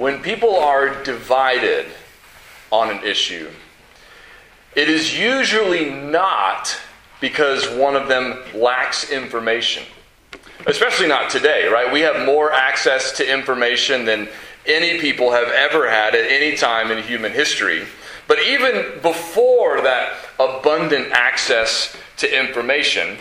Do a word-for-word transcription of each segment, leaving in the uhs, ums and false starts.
When people are divided on an issue, it is usually not because one of them lacks information. Especially not today, right? We have more access to information than any people have ever had at any time in human history. But even before that abundant access to information,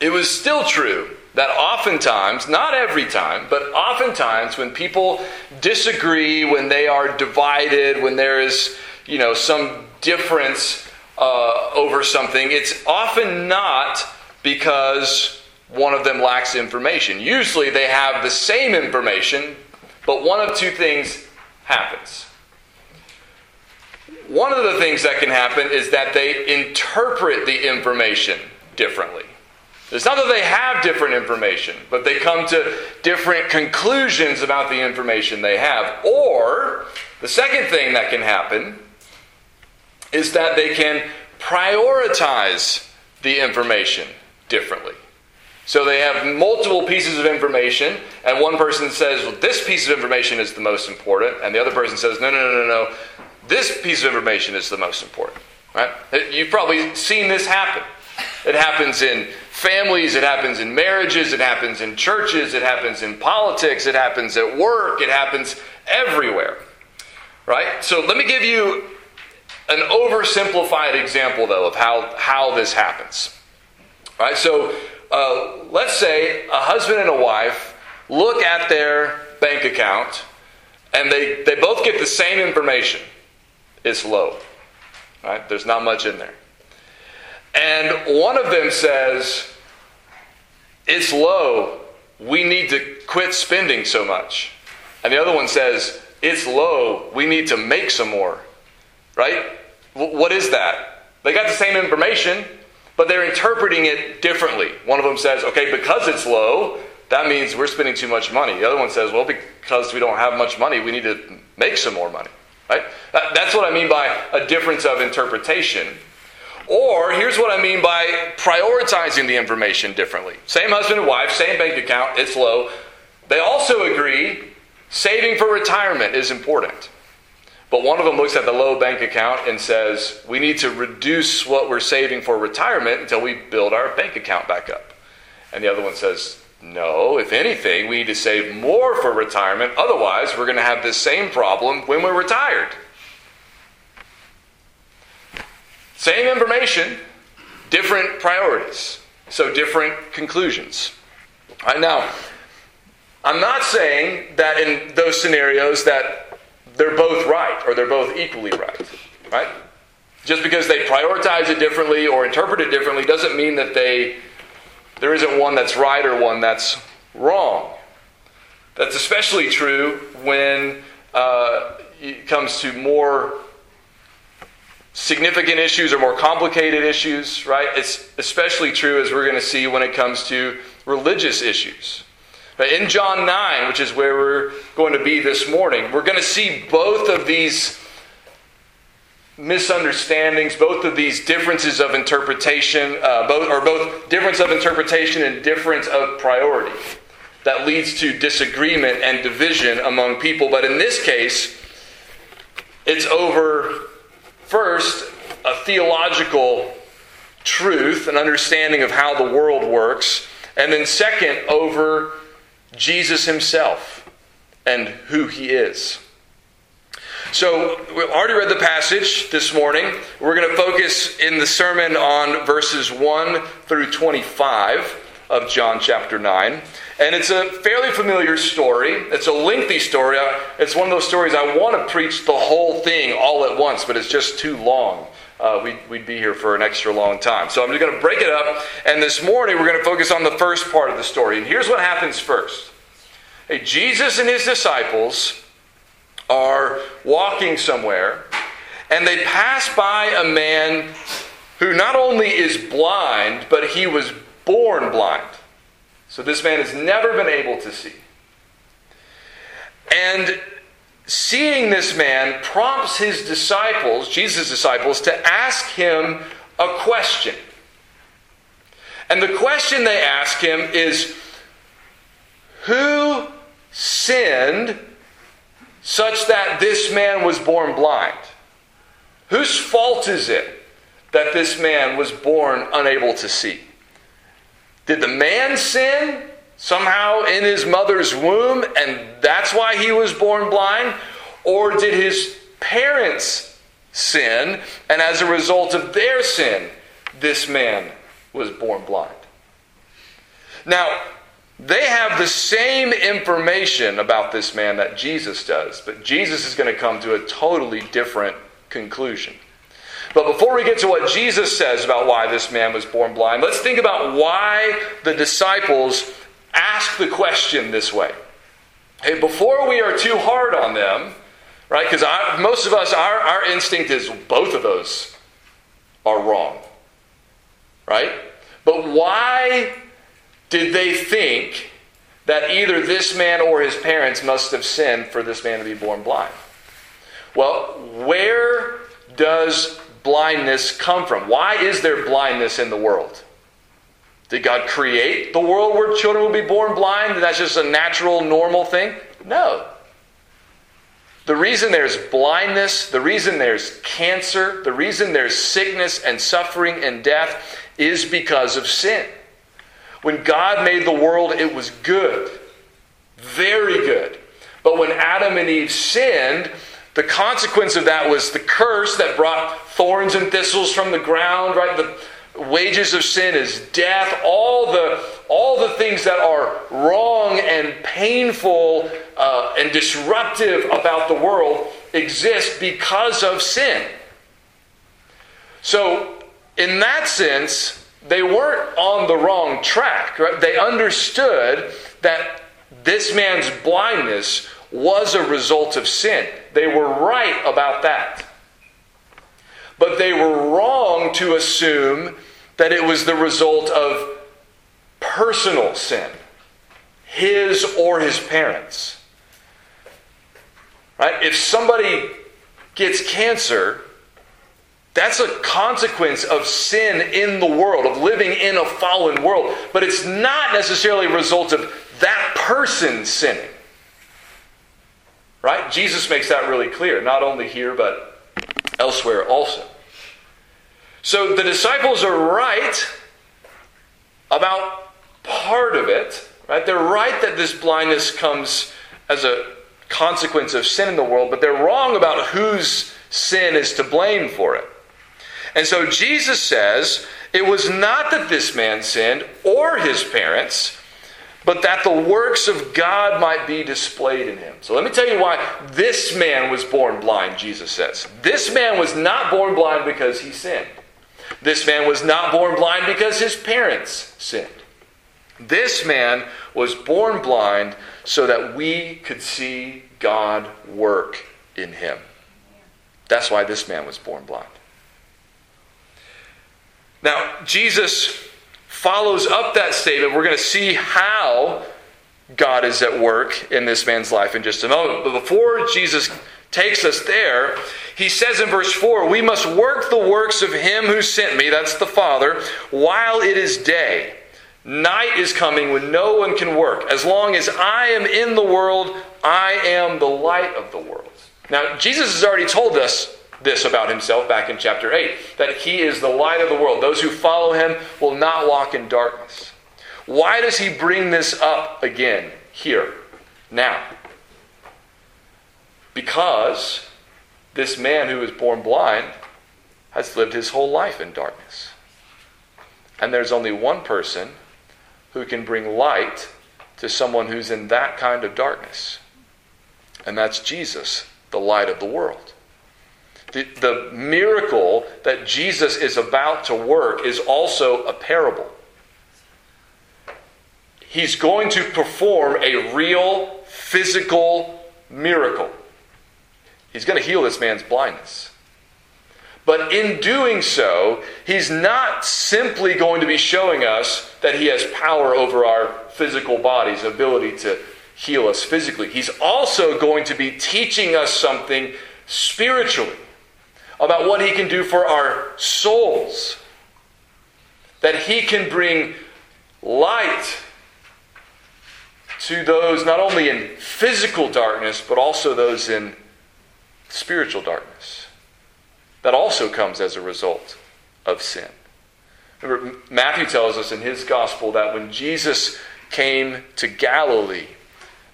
it was still true that oftentimes, not every time, but oftentimes when people disagree, when they are divided, when there is, you know, some difference uh, over something, it's often not because one of them lacks information. Usually they have the same information, but one of two things happens. One of the things that can happen is that they interpret the information differently. It's not that they have different information, but they come to different conclusions about the information they have. Or, the second thing that can happen is that they can prioritize the information differently. So they have multiple pieces of information, and one person says, well, this piece of information is the most important, and the other person says, no, no, no, no, no, this piece of information is the most important. Right? You've probably seen this happen. It happens in families, it happens in marriages, it happens in churches, it happens in politics, it happens at work, it happens everywhere, right? So let me give you an oversimplified example, though, of how, how this happens, right? So uh, let's say a husband and a wife look at their bank account, and they, they both get the same information. It's low, right? There's not much in there. And one of them says, it's low, we need to quit spending so much. And the other one says, it's low, we need to make some more. Right? What is that? They got the same information, but they're interpreting it differently. One of them says, okay, because it's low, that means we're spending too much money. The other one says, well, because we don't have much money, we need to make some more money. Right? That's what I mean by a difference of interpretation. Or, here's what I mean by prioritizing the information differently. Same husband and wife, same bank account, it's low. They also agree saving for retirement is important. But one of them looks at the low bank account and says, we need to reduce what we're saving for retirement until we build our bank account back up. And the other one says, no, if anything, we need to save more for retirement. Otherwise, we're going to have this same problem when we're retired. Same information, different priorities. So different conclusions. All right, now, I'm not saying that in those scenarios that they're both right or they're both equally right. Right? Just because they prioritize it differently or interpret it differently doesn't mean that they there isn't one that's right or one that's wrong. That's especially true when uh, it comes to more significant issues or more complicated issues, right? It's especially true, as we're going to see, when it comes to religious issues. In John nine, which is where we're going to be this morning, we're going to see both of these misunderstandings, both of these differences of interpretation, uh, both or both difference of interpretation and difference of priority that leads to disagreement and division among people. But in this case, it's over. First, a theological truth, an understanding of how the world works. And then second, over Jesus himself and who he is. So, we've already read the passage this morning. We're going to focus in the sermon on verses one through twenty-five of John chapter nine. And it's a fairly familiar story. It's a lengthy story. It's one of those stories I want to preach the whole thing all at once, but it's just too long. Uh, we'd, we'd be here for an extra long time. So I'm just going to break it up, and this morning we're going to focus on the first part of the story. And here's what happens first. Hey, Jesus and his disciples are walking somewhere, and they pass by a man who not only is blind, but he was born blind. So this man has never been able to see. And seeing this man prompts his disciples, Jesus' disciples, to ask him a question. And the question they ask him is, who sinned such that this man was born blind. Whose fault is it that this man was born unable to see? Did the man sin somehow in his mother's womb, and that's why he was born blind? Or did his parents sin, and as a result of their sin, this man was born blind? Now, they have the same information about this man that Jesus does, but Jesus is going to come to a totally different conclusion. But before we get to what Jesus says about why this man was born blind, let's think about why the disciples asked the question this way. Hey, before we are too hard on them, right? Because most of us, our, our instinct is both of those are wrong, right? But why did they think that either this man or his parents must have sinned for this man to be born blind? Well, where does blindness come from? Why is there blindness in the world? Did God create the world where children will be born blind, and that's just a natural, normal thing? No. The reason there's blindness, the reason there's cancer, the reason there's sickness and suffering and death is because of sin. When God made the world, it was good. Very good. But when Adam and Eve sinned, the consequence of that was the curse that brought thorns and thistles from the ground, right? The wages of sin is death. All the, all the things that are wrong and painful uh, and disruptive about the world exist because of sin. So, in that sense, they weren't on the wrong track, right? They understood that this man's blindness was a result of sin. They were right about that. But they were wrong to assume that it was the result of personal sin, his or his parents. Right? If somebody gets cancer, that's a consequence of sin in the world, of living in a fallen world. But it's not necessarily a result of that person sinning. Right? Jesus makes that really clear, not only here, but elsewhere also. So the disciples are right about part of it. Right? They're right that this blindness comes as a consequence of sin in the world, but they're wrong about whose sin is to blame for it. And so Jesus says it was not that this man sinned or his parents, but that the works of God might be displayed in him. So let me tell you why this man was born blind, Jesus says. This man was not born blind because he sinned. This man was not born blind because his parents sinned. This man was born blind so that we could see God work in him. That's why this man was born blind. Now, Jesus follows up that statement. We're going to see how God is at work in this man's life in just a moment. But before Jesus takes us there, he says in verse four, "We must work the works of him who sent me," that's the Father, "while it is day. Night is coming when no one can work. As long as I am in the world, I am the light of the world." Now, Jesus has already told us this about himself back in chapter eight, that he is the light of the world. Those who follow him will not walk in darkness. Why does he bring this up again here, now? Because this man who was born blind has lived his whole life in darkness. And there's only one person who can bring light to someone who's in that kind of darkness. And that's Jesus, the light of the world. The, the miracle that Jesus is about to work is also a parable. He's going to perform a real, physical miracle. He's going to heal this man's blindness. But in doing so, he's not simply going to be showing us that he has power over our physical bodies, ability to heal us physically. He's also going to be teaching us something spiritually about what he can do for our souls. That he can bring light to those not only in physical darkness, but also those in spiritual darkness. That also comes as a result of sin. Remember, Matthew tells us in his gospel that when Jesus came to Galilee,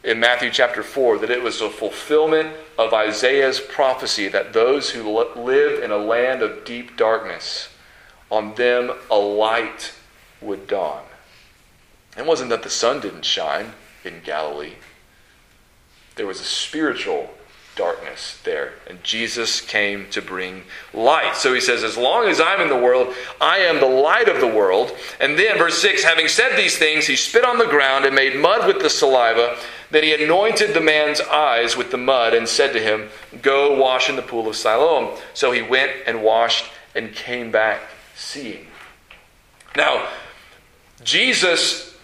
in Matthew chapter four, that it was a fulfillment of Isaiah's prophecy that those who live in a land of deep darkness, on them a light would dawn. It wasn't that the sun didn't shine in Galilee. There was a spiritual darkness there, and Jesus came to bring light. So he says, as long as I'm in the world, I am the light of the world. And then, verse six, having said these things, he spit on the ground and made mud with the saliva. Then he anointed the man's eyes with the mud and said to him, go wash in the pool of Siloam. So he went and washed and came back seeing. Now, Jesus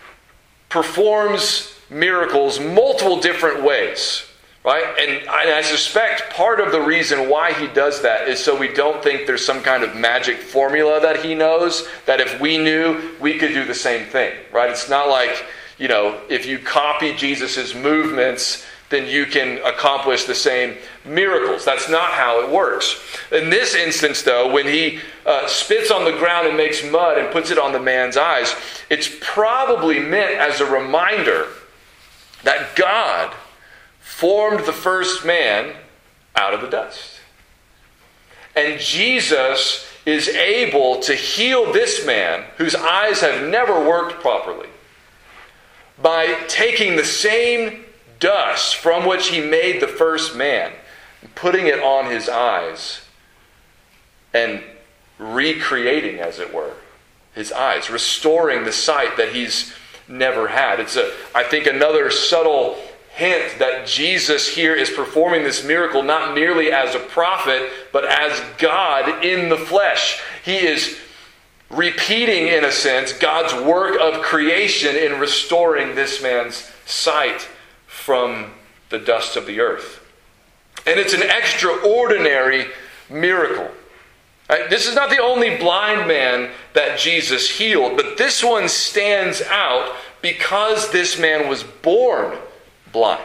performs miracles multiple different ways, right? And I, and I suspect part of the reason why he does that is so we don't think there's some kind of magic formula that he knows, that if we knew, we could do the same thing, right? It's not like, you know, if you copy Jesus's movements, then you can accomplish the same miracles. That's not how it works. In this instance, though, when he uh, spits on the ground and makes mud and puts it on the man's eyes, it's probably meant as a reminder that God formed the first man out of the dust. And Jesus is able to heal this man whose eyes have never worked properly by taking the same dust from which he made the first man, putting it on his eyes and recreating, as it were, his eyes, restoring the sight that he's never had. It's a, I think, another subtle hint that Jesus here is performing this miracle not merely as a prophet, but as God in the flesh. He is repeating, in a sense, God's work of creation in restoring this man's sight from the dust of the earth. And it's an extraordinary miracle. Right? This is not the only blind man that Jesus healed, but this one stands out because this man was born blind.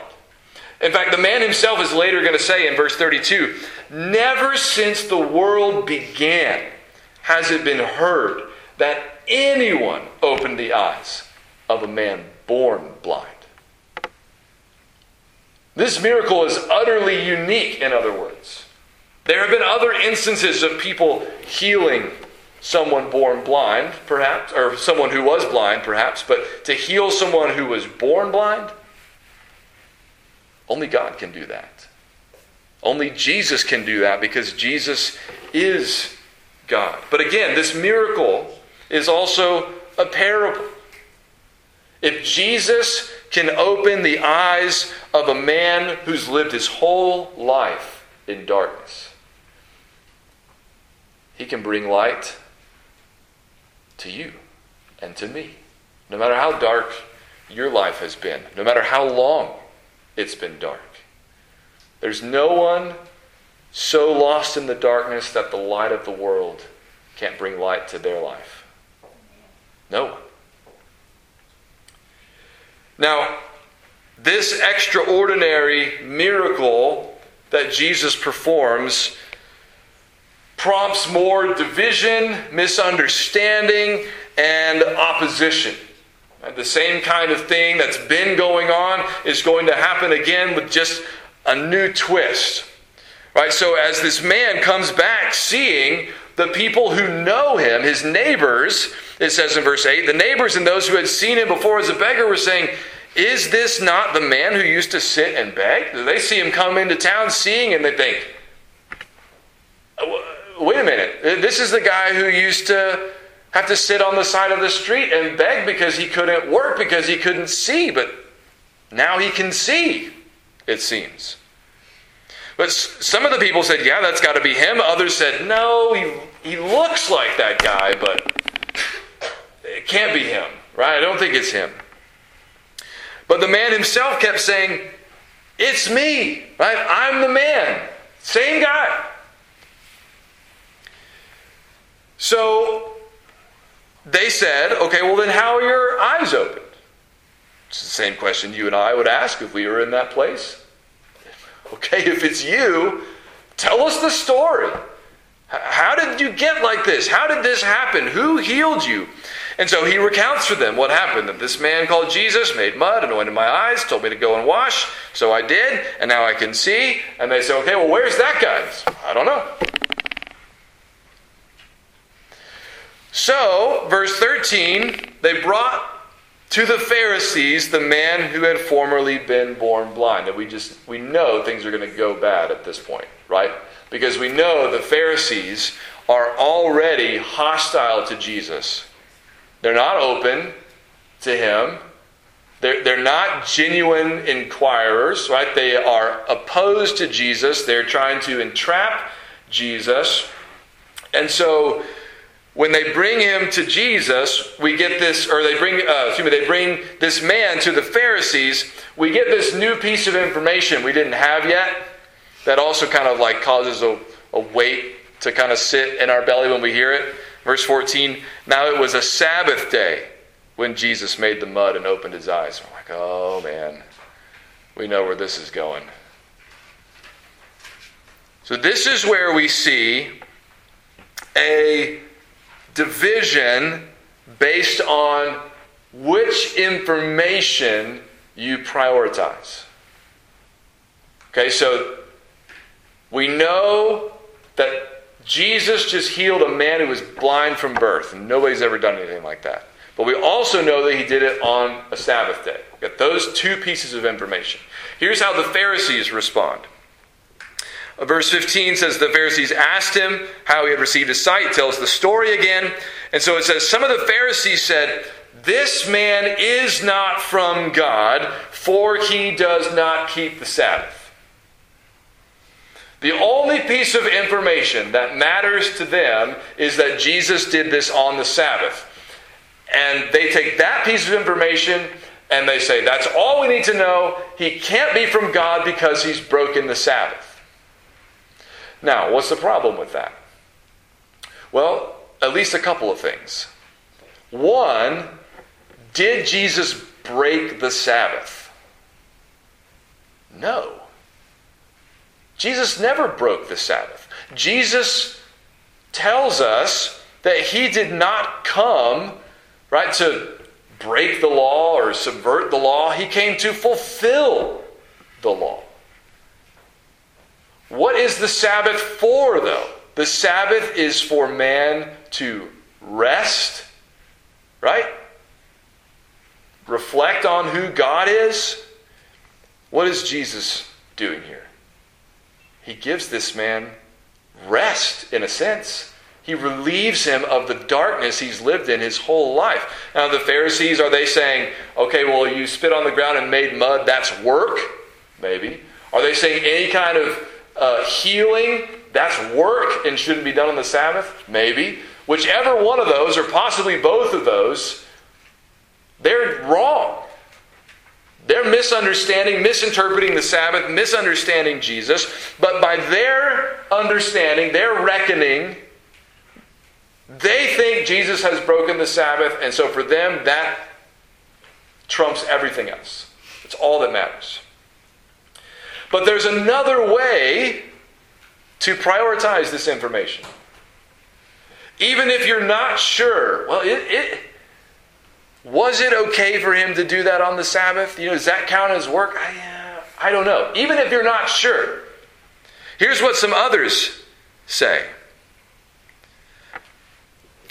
In fact, the man himself is later going to say in verse thirty-two, never since the world began has it been heard that anyone opened the eyes of a man born blind. This miracle is utterly unique, in other words. There have been other instances of people healing someone born blind, perhaps, or someone who was blind, perhaps, but to heal someone who was born blind, only God can do that. Only Jesus can do that because Jesus is God. But again, this miracle is also a parable. If Jesus can open the eyes of a man who's lived his whole life in darkness, he can bring light to you and to me. No matter how dark your life has been, no matter how long it's been dark, there's no one so lost in the darkness that the light of the world can't bring light to their life. No one. Now, this extraordinary miracle that Jesus performs prompts more division, misunderstanding, and opposition. The same kind of thing that's been going on is going to happen again with just a new twist. Right? So as this man comes back seeing, the people who know him, his neighbors, it says in verse eight, the neighbors and those who had seen him before as a beggar were saying, is this not the man who used to sit and beg? They see him come into town seeing and they think, wait a minute, this is the guy who used to have to sit on the side of the street and beg because he couldn't work, because he couldn't see, but now he can see, it seems. But some of the people said, yeah, that's got to be him. Others said, no, he, he looks like that guy, but it can't be him, right? I don't think it's him. But the man himself kept saying, it's me, right? I'm the man. Same guy. So they said, okay, well then how are your eyes opened? It's the same question you and I would ask if we were in that place. Okay, if it's you, tell us the story. How did you get like this? How did this happen? Who healed you? And so he recounts for them what happened. That this man called Jesus made mud, anointed my eyes, told me to go and wash. So I did, and now I can see. And they say, okay, well, where's that guy? I don't know. So, verse thirteen, they brought to the Pharisees the man who had formerly been born blind. And we just, we know things are going to go bad at this point, right? Because we know the Pharisees are already hostile to Jesus. They're not open to him. They're, they're not genuine inquirers, right? They are opposed to Jesus. They're trying to entrap Jesus. And so when they bring him to Jesus, we get this, or they bring, uh, excuse me, they bring this man to the Pharisees. We get this new piece of information we didn't have yet. That also kind of like causes a, a weight to kind of sit in our belly when we hear it. Verse fourteen, now it was a Sabbath day when Jesus made the mud and opened his eyes. We're like, oh man, we know where this is going. So this is where we see a division based on which information you prioritize. Okay, so we know that Jesus just healed a man who was blind from birth. And nobody's ever done anything like that. But we also know that he did it on a Sabbath day. We've got those two pieces of information. Here's how the Pharisees respond. Verse fifteen says, the Pharisees asked him how he had received his sight. It tells the story again. And so it says, some of the Pharisees said, this man is not from God, for he does not keep the Sabbath. The only piece of information that matters to them is that Jesus did this on the Sabbath. And they take that piece of information and they say, that's all we need to know. He can't be from God because he's broken the Sabbath. Now, what's the problem with that? Well, at least a couple of things. One, did Jesus break the Sabbath? No. Jesus never broke the Sabbath. Jesus tells us that he did not come, right, to break the law or subvert the law. He came to fulfill the law. What is the Sabbath for, though? The Sabbath is for man to rest, right? Reflect on who God is. What is Jesus doing here? He gives this man rest, in a sense. He relieves him of the darkness he's lived in his whole life. Now the Pharisees, are they saying, okay, well, you spit on the ground and made mud, that's work? Maybe. Are they saying any kind of uh, healing, that's work and shouldn't be done on the Sabbath? Maybe. Whichever one of those, or possibly both of those, they're wrong. They're misunderstanding, misinterpreting the Sabbath, misunderstanding Jesus. But by their understanding, their reckoning, they think Jesus has broken the Sabbath. And so for them, that trumps everything else. It's all that matters. But there's another way to prioritize this information. Even if you're not sure, well, it... it was it okay for him to do that on the Sabbath? You know, does that count as work? I, uh, I don't know. Even if you're not sure. Here's what some others say.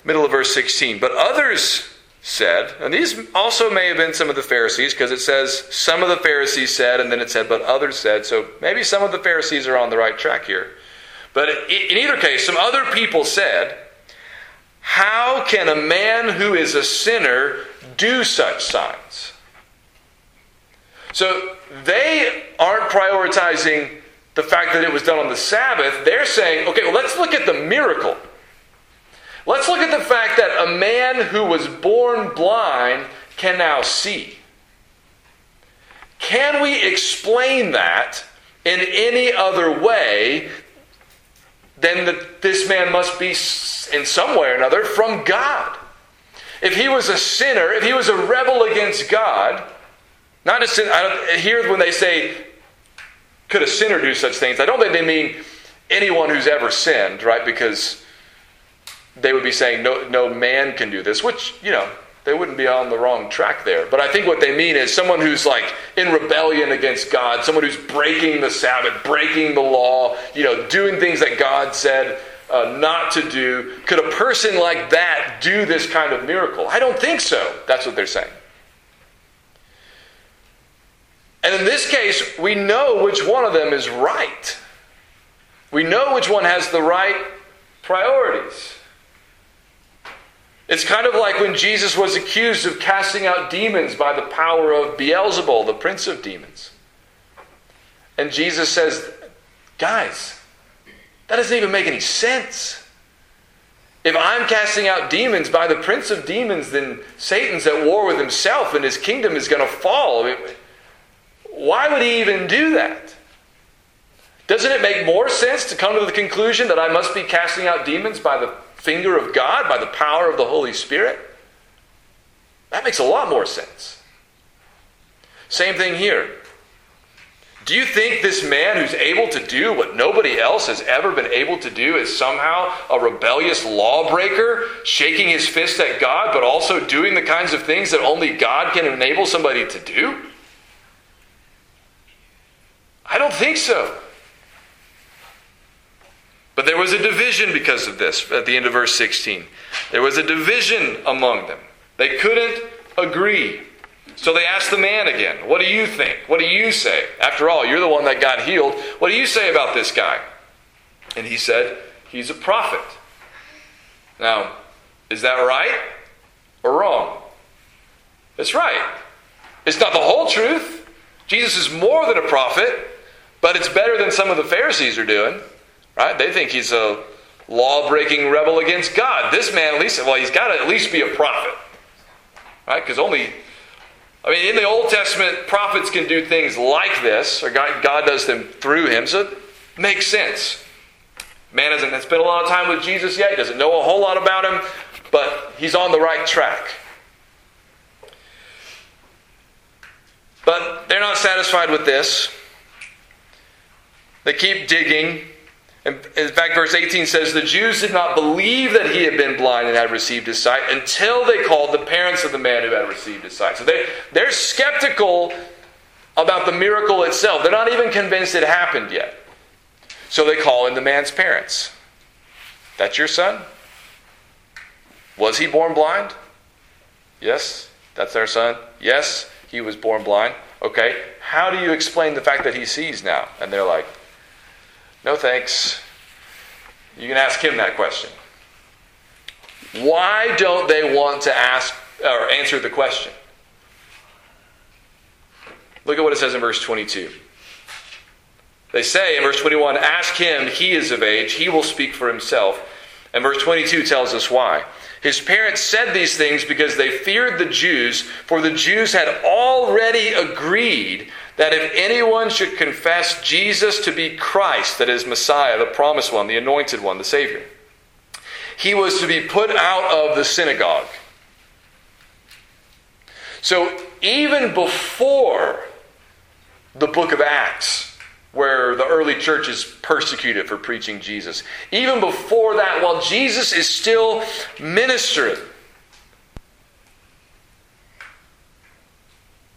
Middle of verse sixteen. But others said, and these also may have been some of the Pharisees, because it says some of the Pharisees said, and then it said, but others said. So maybe some of the Pharisees are on the right track here. But in either case, some other people said, how can a man who is a sinner do such signs? So they aren't prioritizing the fact that it was done on the Sabbath. They're saying, okay, well, let's look at the miracle. Let's look at the fact that a man who was born blind can now see. Can we explain that in any other way than that this man must be in some way or another from God? If he was a sinner, if he was a rebel against God, Not a sin. I don't, here when they say, could a sinner do such things? I don't think they mean anyone who's ever sinned, right? Because they would be saying, no, no man can do this, which, you know, they wouldn't be on the wrong track there. But I think what they mean is someone who's like in rebellion against God, someone who's breaking the Sabbath, breaking the law, you know, doing things that God said uh, not to do. Could a person like that do this kind of miracle? I don't think so. That's what they're saying. And in this case, we know which one of them is right. We know which one has the right priorities. It's kind of like when Jesus was accused of casting out demons by the power of Beelzebul, the prince of demons. And Jesus says, guys, that doesn't even make any sense. If I'm casting out demons by the prince of demons, then Satan's at war with himself and his kingdom is going to fall. Why would he even do that? Doesn't it make more sense to come to the conclusion that I must be casting out demons by the finger of God, by the power of the Holy Spirit? That makes a lot more sense. Same thing here. Do you think this man who's able to do what nobody else has ever been able to do is somehow a rebellious lawbreaker, shaking his fist at God, but also doing the kinds of things that only God can enable somebody to do? I don't think so. But there was a division because of this at the end of verse sixteen. There was a division among them. They couldn't agree. So they asked the man again, what do you think? What do you say? After all, you're the one that got healed. What do you say about this guy? And he said, he's a prophet. Now, is that right or wrong? It's right. It's not the whole truth. Jesus is more than a prophet, but it's better than some of the Pharisees are doing. Right? They think he's a law-breaking rebel against God. This man, at least, well, he's got to at least be a prophet. Right? Because only, I mean, in the Old Testament, prophets can do things like this, or God, God does them through him, so it makes sense. Man hasn't spent a lot of time with Jesus yet. He doesn't know a whole lot about him, but he's on the right track. But they're not satisfied with this. They keep digging. In fact, verse eighteen says, the Jews did not believe that he had been blind and had received his sight until they called the parents of the man who had received his sight. So they, they're skeptical about the miracle itself. They're not even convinced it happened yet. So they call in the man's parents. That's your son? Was he born blind? Yes. That's our son? Yes, he was born blind. Okay. How do you explain the fact that he sees now? And they're like, no thanks. You can ask him that question. Why don't they want to ask or answer the question? Look at what it says in verse twenty-two. They say in verse twenty-one, ask him, he is of age, he will speak for himself. And verse twenty-two tells us why. His parents said these things because they feared the Jews, for the Jews had already agreed that if anyone should confess Jesus to be Christ, that is Messiah, the promised one, the anointed one, the Savior, he was to be put out of the synagogue. So even before the book of Acts, where the early church is persecuted for preaching Jesus, even before that, while Jesus is still ministering,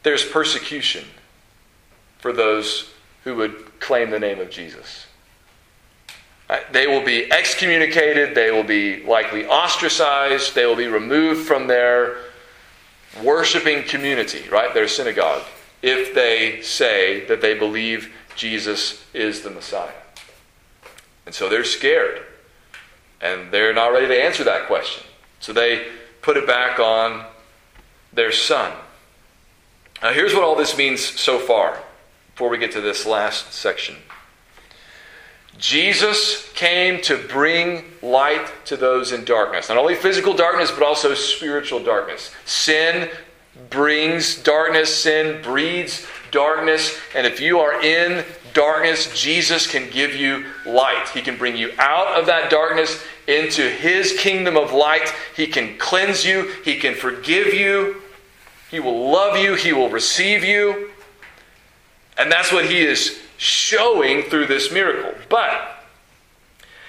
there's persecution for those who would claim the name of Jesus. They will be excommunicated. They will be likely ostracized. They will be removed from their worshiping community, right? Their synagogue, if they say that they believe Jesus is the Messiah. And so they're scared. And they're not ready to answer that question. So they put it back on their son. Now here's what all this means so far, before we get to this last section. Jesus came to bring light to those in darkness. Not only physical darkness, but also spiritual darkness. Sin brings darkness. Sin breeds darkness. And if you are in darkness, Jesus can give you light. He can bring you out of that darkness into his kingdom of light. He can cleanse you. He can forgive you. He will love you. He will receive you. And that's what he is showing through this miracle. But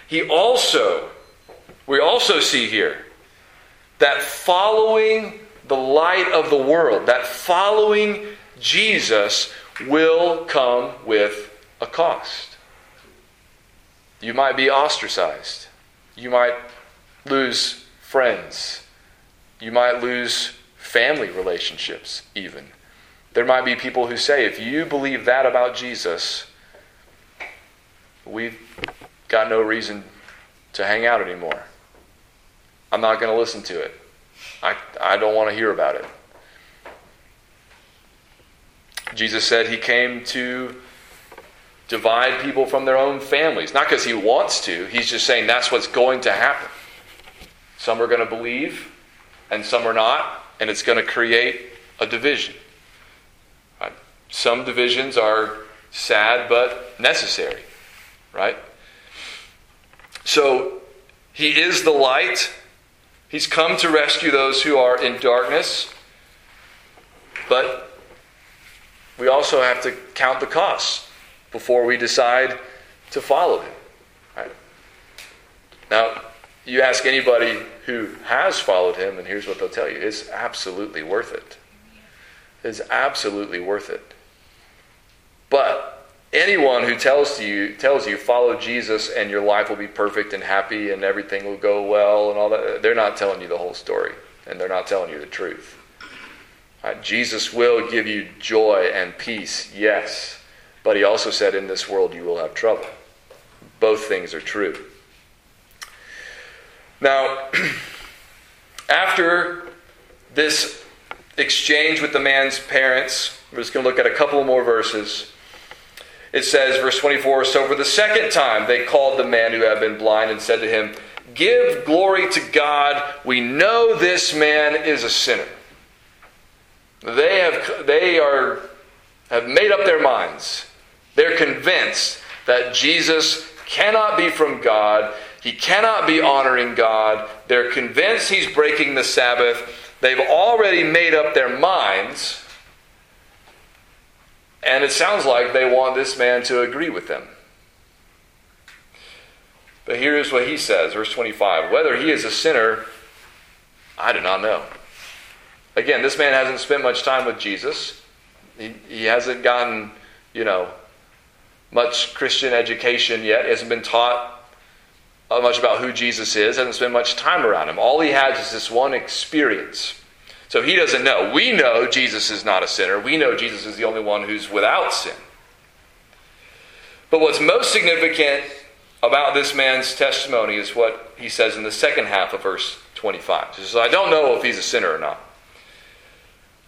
he also, we also see here that following the light of the world, that following Jesus will come with a cost. You might be ostracized. You might lose friends. You might lose family relationships even. There might be people who say, if you believe that about Jesus, we've got no reason to hang out anymore. I'm not going to listen to it. I, I don't want to hear about it. Jesus said he came to divide people from their own families. Not because he wants to. He's just saying that's what's going to happen. Some are going to believe and some are not. And it's going to create a division. Right? Some divisions are sad but necessary. Right? So he is the light. He's come to rescue those who are in darkness. But we also have to count the costs before we decide to follow him. Right? Now, you ask anybody who has followed him, and here's what they'll tell you. It's absolutely worth it. It's absolutely worth it. But anyone who tells you, tells you follow Jesus and your life will be perfect and happy and everything will go well and all that, they're not telling you the whole story. And they're not telling you the truth. Right, Jesus will give you joy and peace, yes. But he also said, in this world you will have trouble. Both things are true. Now, after this exchange with the man's parents, we're just going to look at a couple more verses. It says, verse twenty-four, so for the second time they called the man who had been blind and said to him, give glory to God, we know this man is a sinner. They have they are have made up their minds. They're convinced that Jesus cannot be from God. He cannot be honoring God. They're convinced he's breaking the Sabbath. They've already made up their minds. And it sounds like they want this man to agree with them. But here is what he says, verse twenty-five. Whether he is a sinner, I do not know. Again, this man hasn't spent much time with Jesus. He, he hasn't gotten, you know, much Christian education yet. He hasn't been taught much about who Jesus is. Hasn't spent much time around him. All he has is this one experience. So he doesn't know. We know Jesus is not a sinner. We know Jesus is the only one who's without sin. But what's most significant about this man's testimony is what he says in the second half of verse twenty-five. He says, I don't know if he's a sinner or not.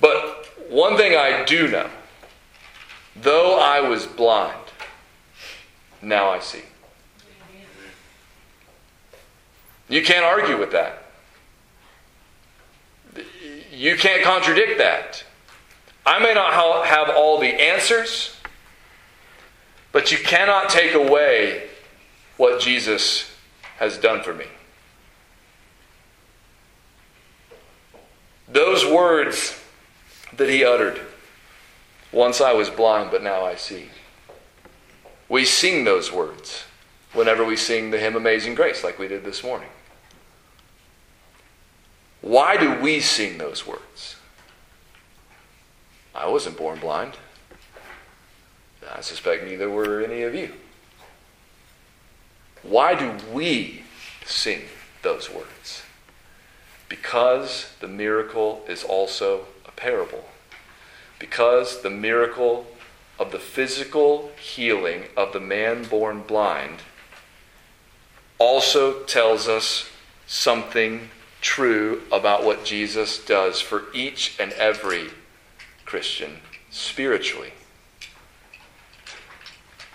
But one thing I do know, though I was blind, now I see. You can't argue with that. You can't contradict that. I may not have all the answers, but you cannot take away what Jesus has done for me. Those words that he uttered. Once I was blind, but now I see. We sing those words whenever we sing the hymn Amazing Grace, like we did this morning. Why do we sing those words? I wasn't born blind. I suspect neither were any of you. Why do we sing those words? Because the miracle is also parable, because the miracle of the physical healing of the man born blind also tells us something true about what Jesus does for each and every Christian spiritually.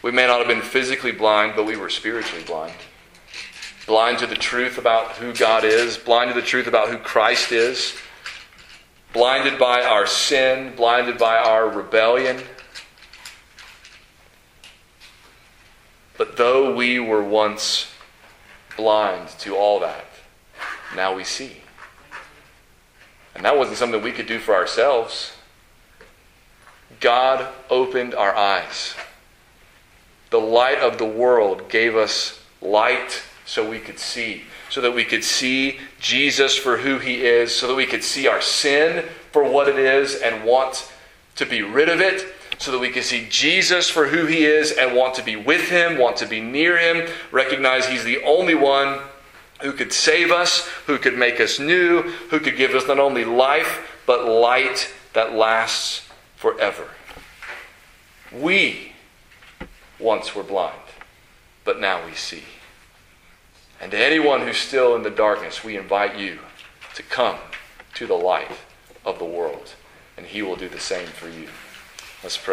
We may not have been physically blind, but we were spiritually blind. Blind to the truth about who God is, blind to the truth about who Christ is, blinded by our sin, blinded by our rebellion. But though we were once blind to all that, now we see. And that wasn't something we could do for ourselves. God opened our eyes. The light of the world gave us light so we could see. So that we could see Jesus for who He is. So that we could see our sin for what it is and want to be rid of it. So that we could see Jesus for who He is and want to be with Him, want to be near Him. Recognize He's the only one who could save us, who could make us new, who could give us not only life, but light that lasts forever. We once were blind, but now we see. And to anyone who's still in the darkness, we invite you to come to the light of the world, and He will do the same for you. Let's pray.